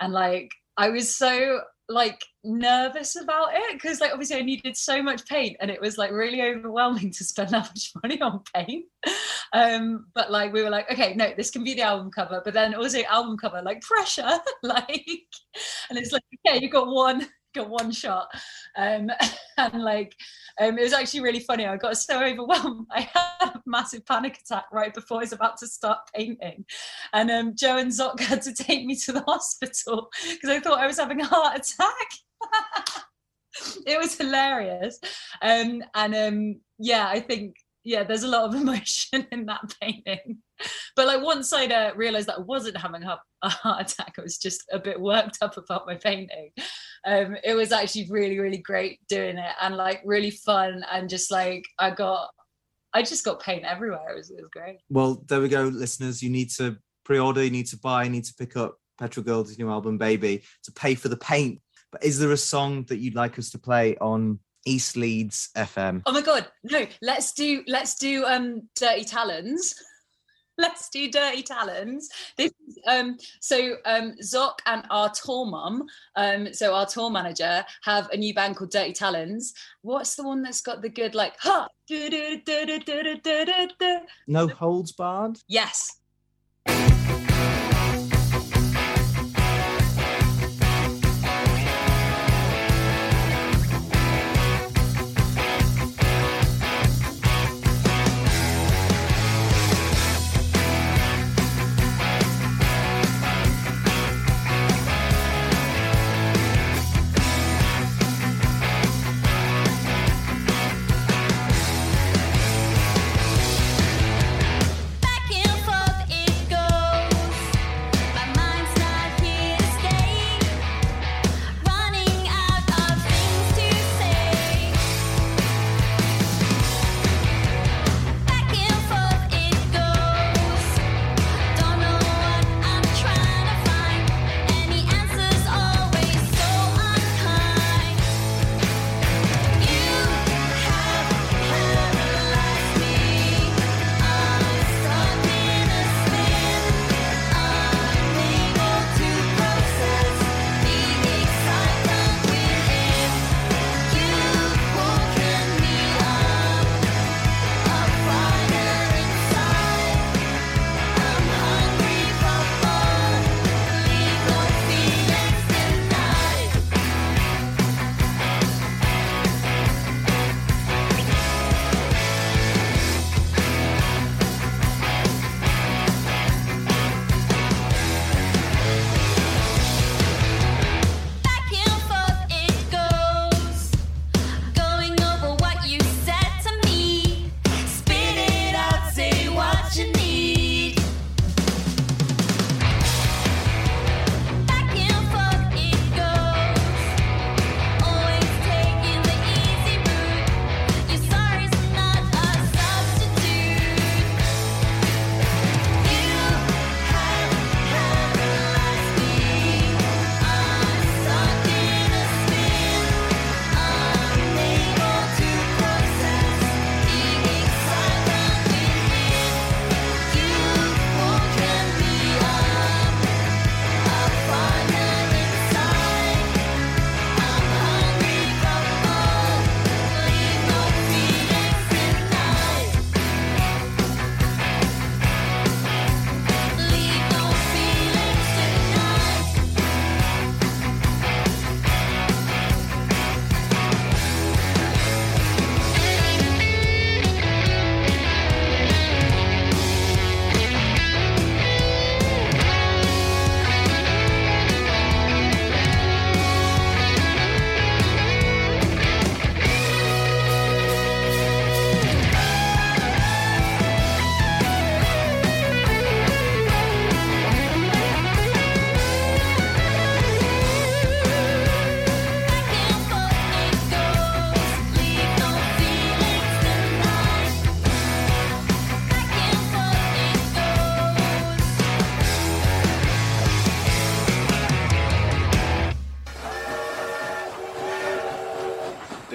And like, I was so like nervous about it, because like obviously I needed so much paint, and it was like really overwhelming to spend that much money on paint. Um, but like we were like, okay, no, this can be the album cover, but then also album cover, like pressure, like, and it's like, okay, you got one a one shot. Um, and like, um, it was actually really funny. I got so overwhelmed. I had a massive panic attack right before I was about to start painting. And um, Joe and Zoc had to take me to the hospital because I thought I was having a heart attack. It was hilarious. Um, and um, yeah, I think, yeah, there's a lot of emotion in that painting. But like once I uh, realised that I wasn't having a heart attack, I was just a bit worked up about my painting. Um, it was actually really, really great doing it, and like really fun, and just like I got, I just got paint everywhere. It was, it was great. Well, there we go, listeners. You need to pre-order, you need to buy, you need to pick up Petrol Girls' new album, Baby, to pay for the paint. But is there a song that you'd like us to play on East Leeds F M? Oh my God, no! Let's do, let's do um, Dirty Talons. Let's do Dirty Talons. This is, um, so um, Zoc and our tour mum, um, so our tour manager, have a new band called Dirty Talons. What's the one that's got the good, like, ha? No Holds Barred? Yes.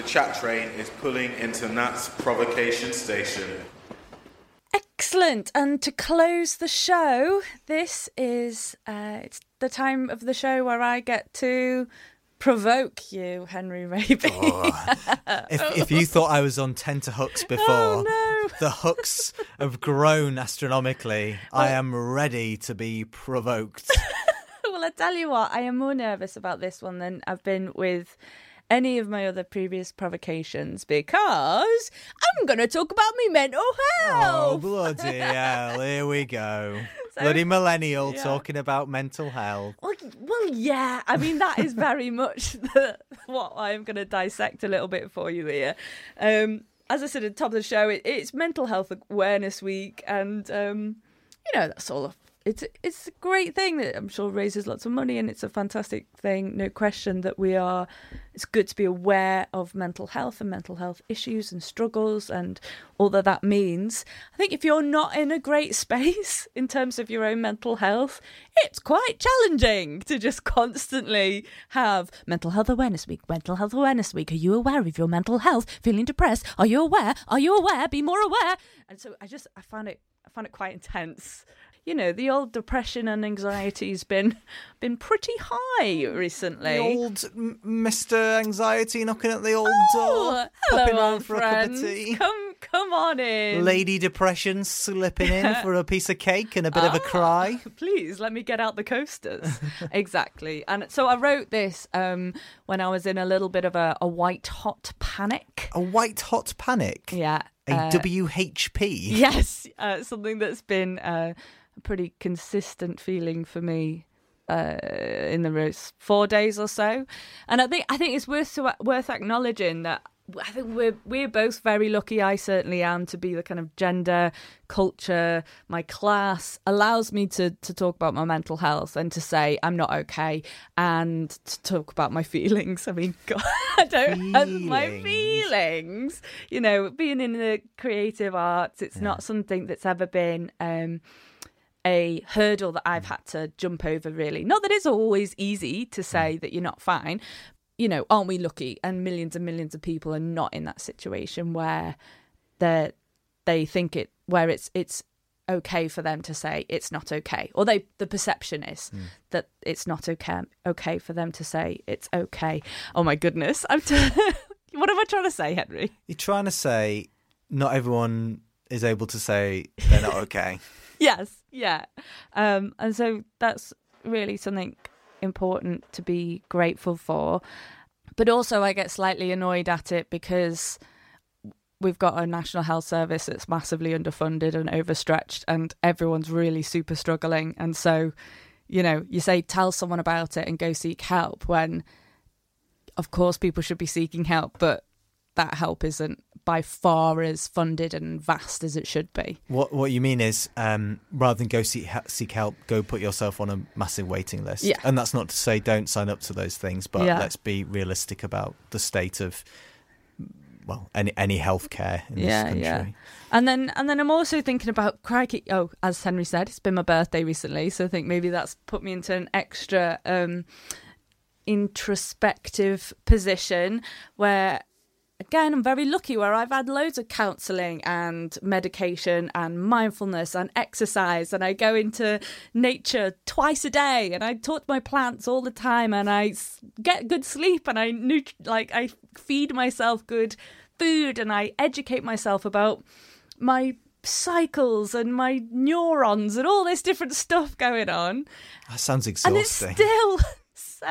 Chat train is pulling into Nat's provocation station. Excellent. And to close the show, this is uh, it's the time of the show where I get to provoke you, Henry Raby. Oh, if, if you thought I was on tenterhooks before, oh, no. The hooks have grown astronomically. I am ready to be provoked. well, I tell you what, I am more nervous about this one than I've been with any of my other previous provocations, because I'm going to talk about my mental health. Oh, bloody hell. Here we go. So, bloody millennial yeah. talking about mental health. Well, well, yeah. I mean, that is very much the, what I'm going to dissect a little bit for you here. Um, as I said at the top of the show, it, it's Mental Health Awareness Week. And, um, you know, that's all. It's, it's a great thing that I'm sure raises lots of money, and it's a fantastic thing, no question, that we are... It's good to be aware of mental health and mental health issues and struggles and all that that means. I think if you're not in a great space in terms of your own mental health, it's quite challenging to just constantly have Mental Health Awareness Week, Mental Health Awareness Week. Are you aware of your mental health? Feeling depressed? Are you aware? Are you aware? Be more aware. And so I just, I found it, I found it quite intense. You know, the old depression and anxiety's been been pretty high recently. The old Mister Anxiety knocking at the old oh, door, popping round for friends. a cup of tea. Come, come on in. Lady Depression slipping in for a piece of cake and a bit ah, of a cry. Please let me get out the coasters. Exactly. And so I wrote this um, when I was in a little bit of a, a white hot panic. A white hot panic. Yeah. A uh, W H P. Yes, uh, something that's been. Uh, A pretty consistent feeling for me uh, in the last four days or so, and I think I think it's worth to, worth acknowledging that I think we're we're both very lucky. I certainly am, to be the kind of gender, culture, my class allows me to to talk about my mental health and to say I'm not okay and to talk about my feelings. I mean, God, I don't feelings. have my feelings. You know, being in the creative arts, it's yeah. not something that's ever been. Um, a hurdle that I've had to jump over, really. Not that it's always easy to say that you're not fine. You know, aren't we lucky? And millions and millions of people are not in that situation where they they think it, where it's it's okay for them to say it's not okay. Or they, the perception is mm. that it's not okay okay for them to say it's okay. Oh my goodness. I'm t- What am I trying to say, Henry? You're trying to say not everyone is able to say they're not okay. Yes, yeah. Um, and so that's really something important to be grateful for. But also I get slightly annoyed at it because we've got a National Health Service that's massively underfunded and overstretched, and everyone's really super struggling. And so, you know, you say tell someone about it and go seek help when, of course, people should be seeking help, but that help isn't by far as funded and vast as it should be. What what you mean is, um, rather than go seek, seek help, go put yourself on a massive waiting list. Yeah. And that's not to say don't sign up to those things, but yeah. let's be realistic about the state of, well, any any healthcare in yeah, this country. Yeah. And then and then I'm also thinking about, crikey, oh, as Henry said, it's been my birthday recently, so I think maybe that's put me into an extra um, introspective position where... Again, I'm very lucky where I've had loads of counselling and medication and mindfulness and exercise, and I go into nature twice a day and I talk to my plants all the time and I get good sleep and I nut- like I feed myself good food and I educate myself about my cycles and my neurons and all this different stuff going on. That sounds exhausting. And it's still... So,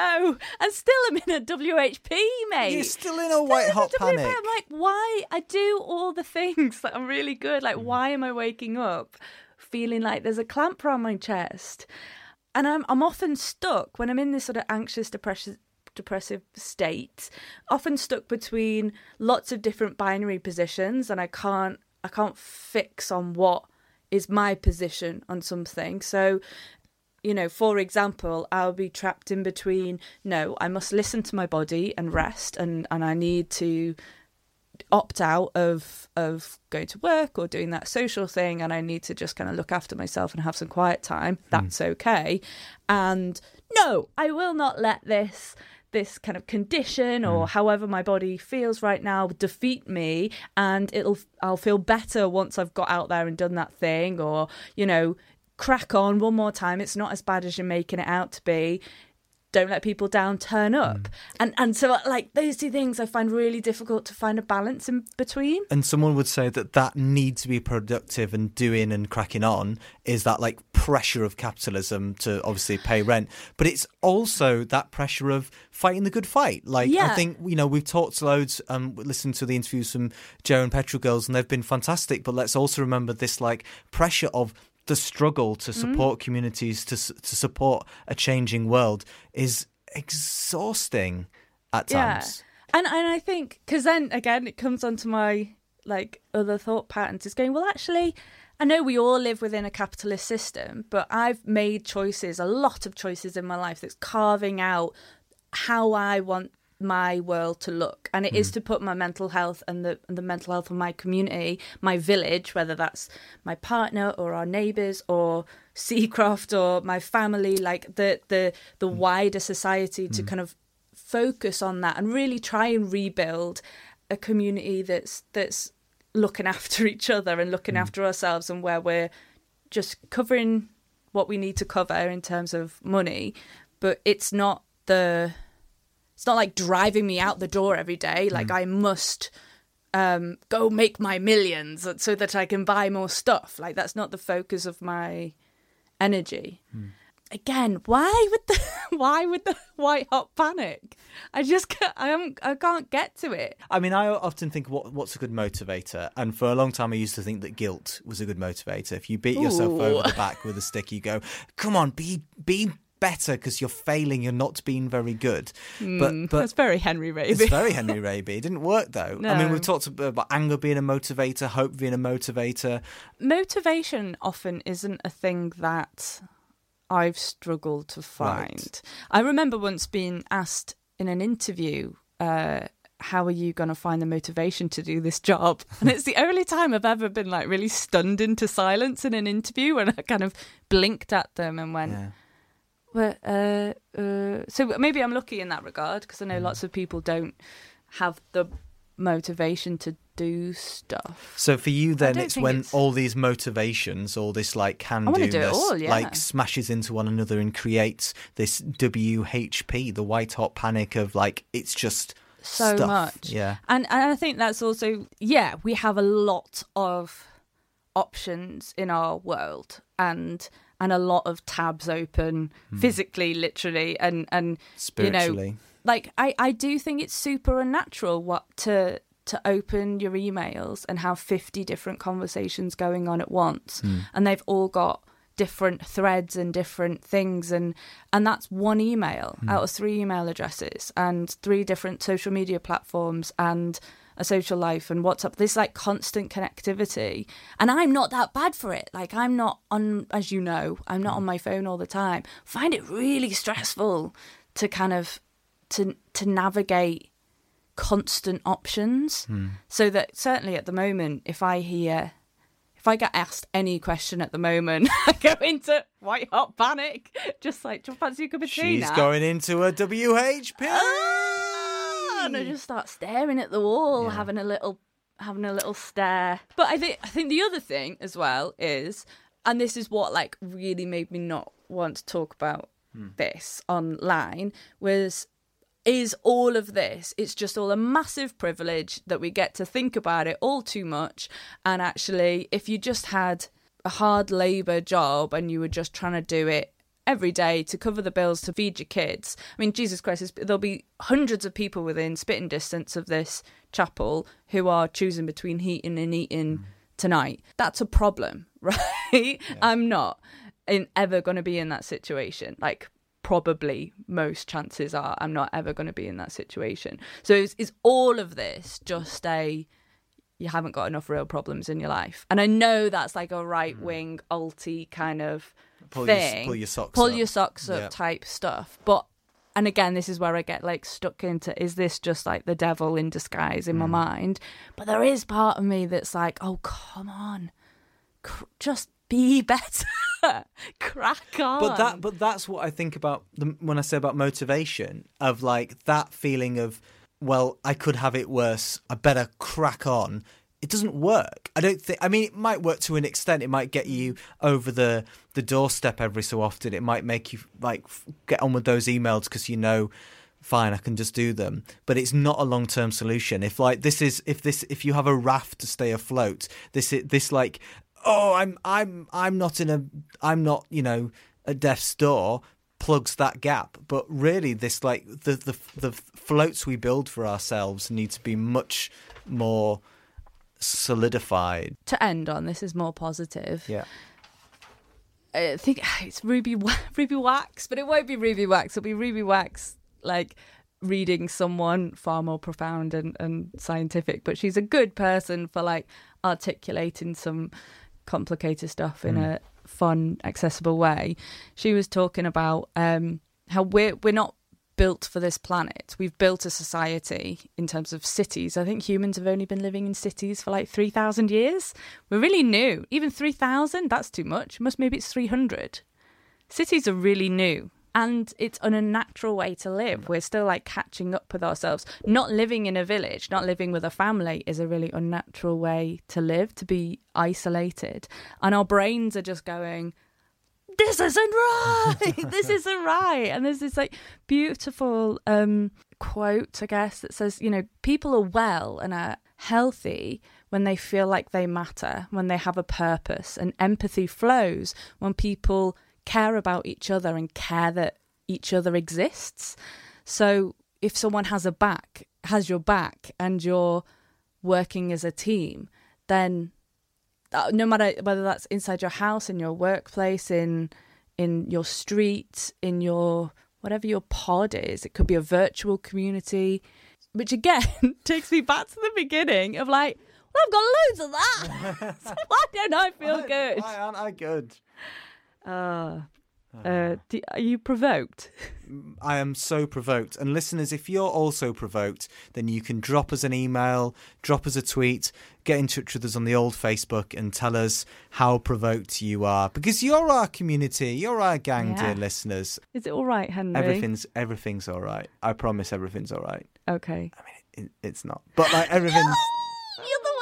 and still I'm in a W H P, mate. You're still in a still white in hot a panic. I'm like, why? I do all the things that I'm really good. Like, why am I waking up feeling like there's a clamp around my chest? And I'm I'm often stuck when I'm in this sort of anxious, depressive, depressive state. Often stuck between lots of different binary positions, and I can't I can't fix on what is my position on something. So. You know, for example, I'll be trapped in between, no, I must listen to my body and rest and, and I need to opt out of of going to work or doing that social thing and I need to just kind of look after myself and have some quiet time. That's mm. okay. And no, I will not let this this kind of condition or however my body feels right now defeat me, and it'll I'll feel better once I've got out there and done that thing, or, you know, crack on one more time, it's not as bad as you're making it out to be. don't let people down, turn up. Mm. And and so, like, those two things I find really difficult to find a balance in between. And someone would say that that need to be productive and doing and cracking on is that, like, pressure of capitalism to obviously pay rent. But it's also that pressure of fighting the good fight. Like, yeah. I think, you know, we've talked loads, um, listened to the interviews from Joe and Petrol Girls, and they've been fantastic. But let's also remember this, like, pressure of the struggle to support mm. communities, to to support a changing world is exhausting at times. Yeah. And and I think, because then again, it comes onto my, like, other thought patterns is going, well, actually, I know we all live within a capitalist system, but I've made choices, a lot of choices in my life that's carving out how I want my world to look, and it mm. is to put my mental health and the and the mental health of my community, my village, whether that's my partner or our neighbours or Seacroft or my family, like the the the mm. wider society, to mm. kind of focus on that and really try and rebuild a community that's that's looking after each other and looking mm. after ourselves, and where we're just covering what we need to cover in terms of money, but it's not the It's not like driving me out the door every day. Like, mm. I must um, go make my millions so that I can buy more stuff. Like, that's not the focus of my energy. Mm. Again, why would the why would the white hot panic? I just can't, I am I can't get to it. I mean, I often think what what's a good motivator, and for a long time I used to think that guilt was a good motivator. If you beat yourself Ooh. over the back with a stick, you go, "Come on, be be." better, because you're failing, you're not being very good. Mm, but, but that's very Henry Raby. It's very Henry Raby. It didn't work, though. No. I mean, we've talked about anger being a motivator, hope being a motivator. Motivation often isn't a thing that I've struggled to find. Right. I remember once being asked in an interview, uh, how are you going to find the motivation to do this job? And it's the only time I've ever been, like, really stunned into silence in an interview, when I kind of blinked at them and went... Yeah. But, uh, uh, so maybe I'm lucky in that regard, because I know lots of people don't have the motivation to do stuff. So for you then, it's when it's... all these motivations, all this, like, can-do-ness, yeah. like, smashes into one another and creates this W H P, the white-hot panic of, like, it's just so stuff. much. Yeah. And, and I think that's also, yeah, we have a lot of options in our world, and... and a lot of tabs open mm. physically, literally, and, and spiritually. You know, like, I, I do think it's super unnatural what to to open your emails and have fifty different conversations going on at once. Mm. And they've all got different threads and different things. And, and that's one email mm. out of three email addresses and three different social media platforms and a social life and WhatsApp. This, like, constant connectivity, and I'm not that bad for it. Like, I'm not on, as you know, I'm not on my phone all the time. I find it really stressful to kind of to to navigate constant options. Mm. So that certainly at the moment, if I hear, if I get asked any question at the moment, I go into white hot panic. Just like, do you fancy a cup of tea now? She's going into a W H P. Ah! And I just start staring at the wall, yeah. having a little, having a little stare. But I think, I think the other thing as well is, and this is what, like, really made me not want to talk about hmm. this online, was, is all of this, it's just all a massive privilege that we get to think about it all too much. And actually, if you just had a hard labour job and you were just trying to do it every day to cover the bills, to feed your kids. I mean, Jesus Christ, there'll be hundreds of people within spitting distance of this chapel who are choosing between heating and eating mm. tonight. That's a problem, right? Yeah. I'm not in, ever going to be in that situation. Like, probably most chances are I'm not ever going to be in that situation. So is, is all of this just a... you haven't got enough real problems in your life? And I know that's like a right-wing, alty kind of pull thing. Your, pull your socks pull up. Pull your socks up yeah. type stuff. But, and again, this is where I get, like, stuck into, is this just like the devil in disguise in mm. my mind? But there is part of me that's like, oh, come on, just be better. Crack on. But that, but that's what I think about the, when I say about motivation, of like that feeling of, well, I could have it worse, I better crack on, it doesn't work. I don't think, I mean, it might work to an extent. It might get you over the, the doorstep every so often. It might make you like get on with those emails because, you know, fine, I can just do them. But it's not a long-term solution. If like this is, if this, if you have a raft to stay afloat, this, this like, oh, I'm, I'm, I'm not in a, I'm not, you know, a death's door, plugs that gap. But really this like the, the, the floats we build for ourselves need to be much more solidified. To end on, this is more positive. Yeah. I think it's Ruby Ruby Wax, but it won't be Ruby Wax. It'll be Ruby Wax, like reading someone far more profound and, and scientific. But she's a good person for like articulating some complicated stuff in mm. a fun, accessible way. She was talking about um how we're we're not built for this planet. We've built a society in terms of cities. I think humans have only been living in cities for like three thousand years. We're really new. Even three thousand, that's too much. Must maybe it's three hundred. Cities are really new. And it's an unnatural way to live. We're still like catching up with ourselves. Not living in a village, not living with a family is a really unnatural way to live, to be isolated. And our brains are just going, this isn't right, this isn't right. And there's this like beautiful um, quote, I guess, that says, you know, people are well and are healthy when they feel like they matter, when they have a purpose. And empathy flows when people care about each other and care that each other exists. So if someone has a back, has your back and you're working as a team, then no matter whether that's inside your house, in your workplace, in in your street, in your whatever your pod is, it could be a virtual community, which again takes me back to the beginning of like, well, I've got loads of that. So why don't I feel why, good? Why aren't I good? Uh, uh, do, are you provoked? I am so provoked. And listeners, if you're also provoked, then you can drop us an email, drop us a tweet, get in touch with us on the old Facebook and tell us how provoked you are. Because you're our community, you're our gang, yeah. Dear listeners. Is it all right, Henry? Everything's everything's all right. I promise everything's all right. Okay. I mean, it, it's not. But like everything's... No! You're the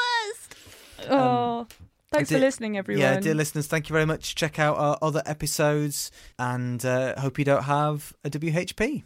worst! Um, oh... Thanks for listening, everyone. Yeah, dear listeners, thank you very much. Check out our other episodes and uh, hope you don't have a W H P.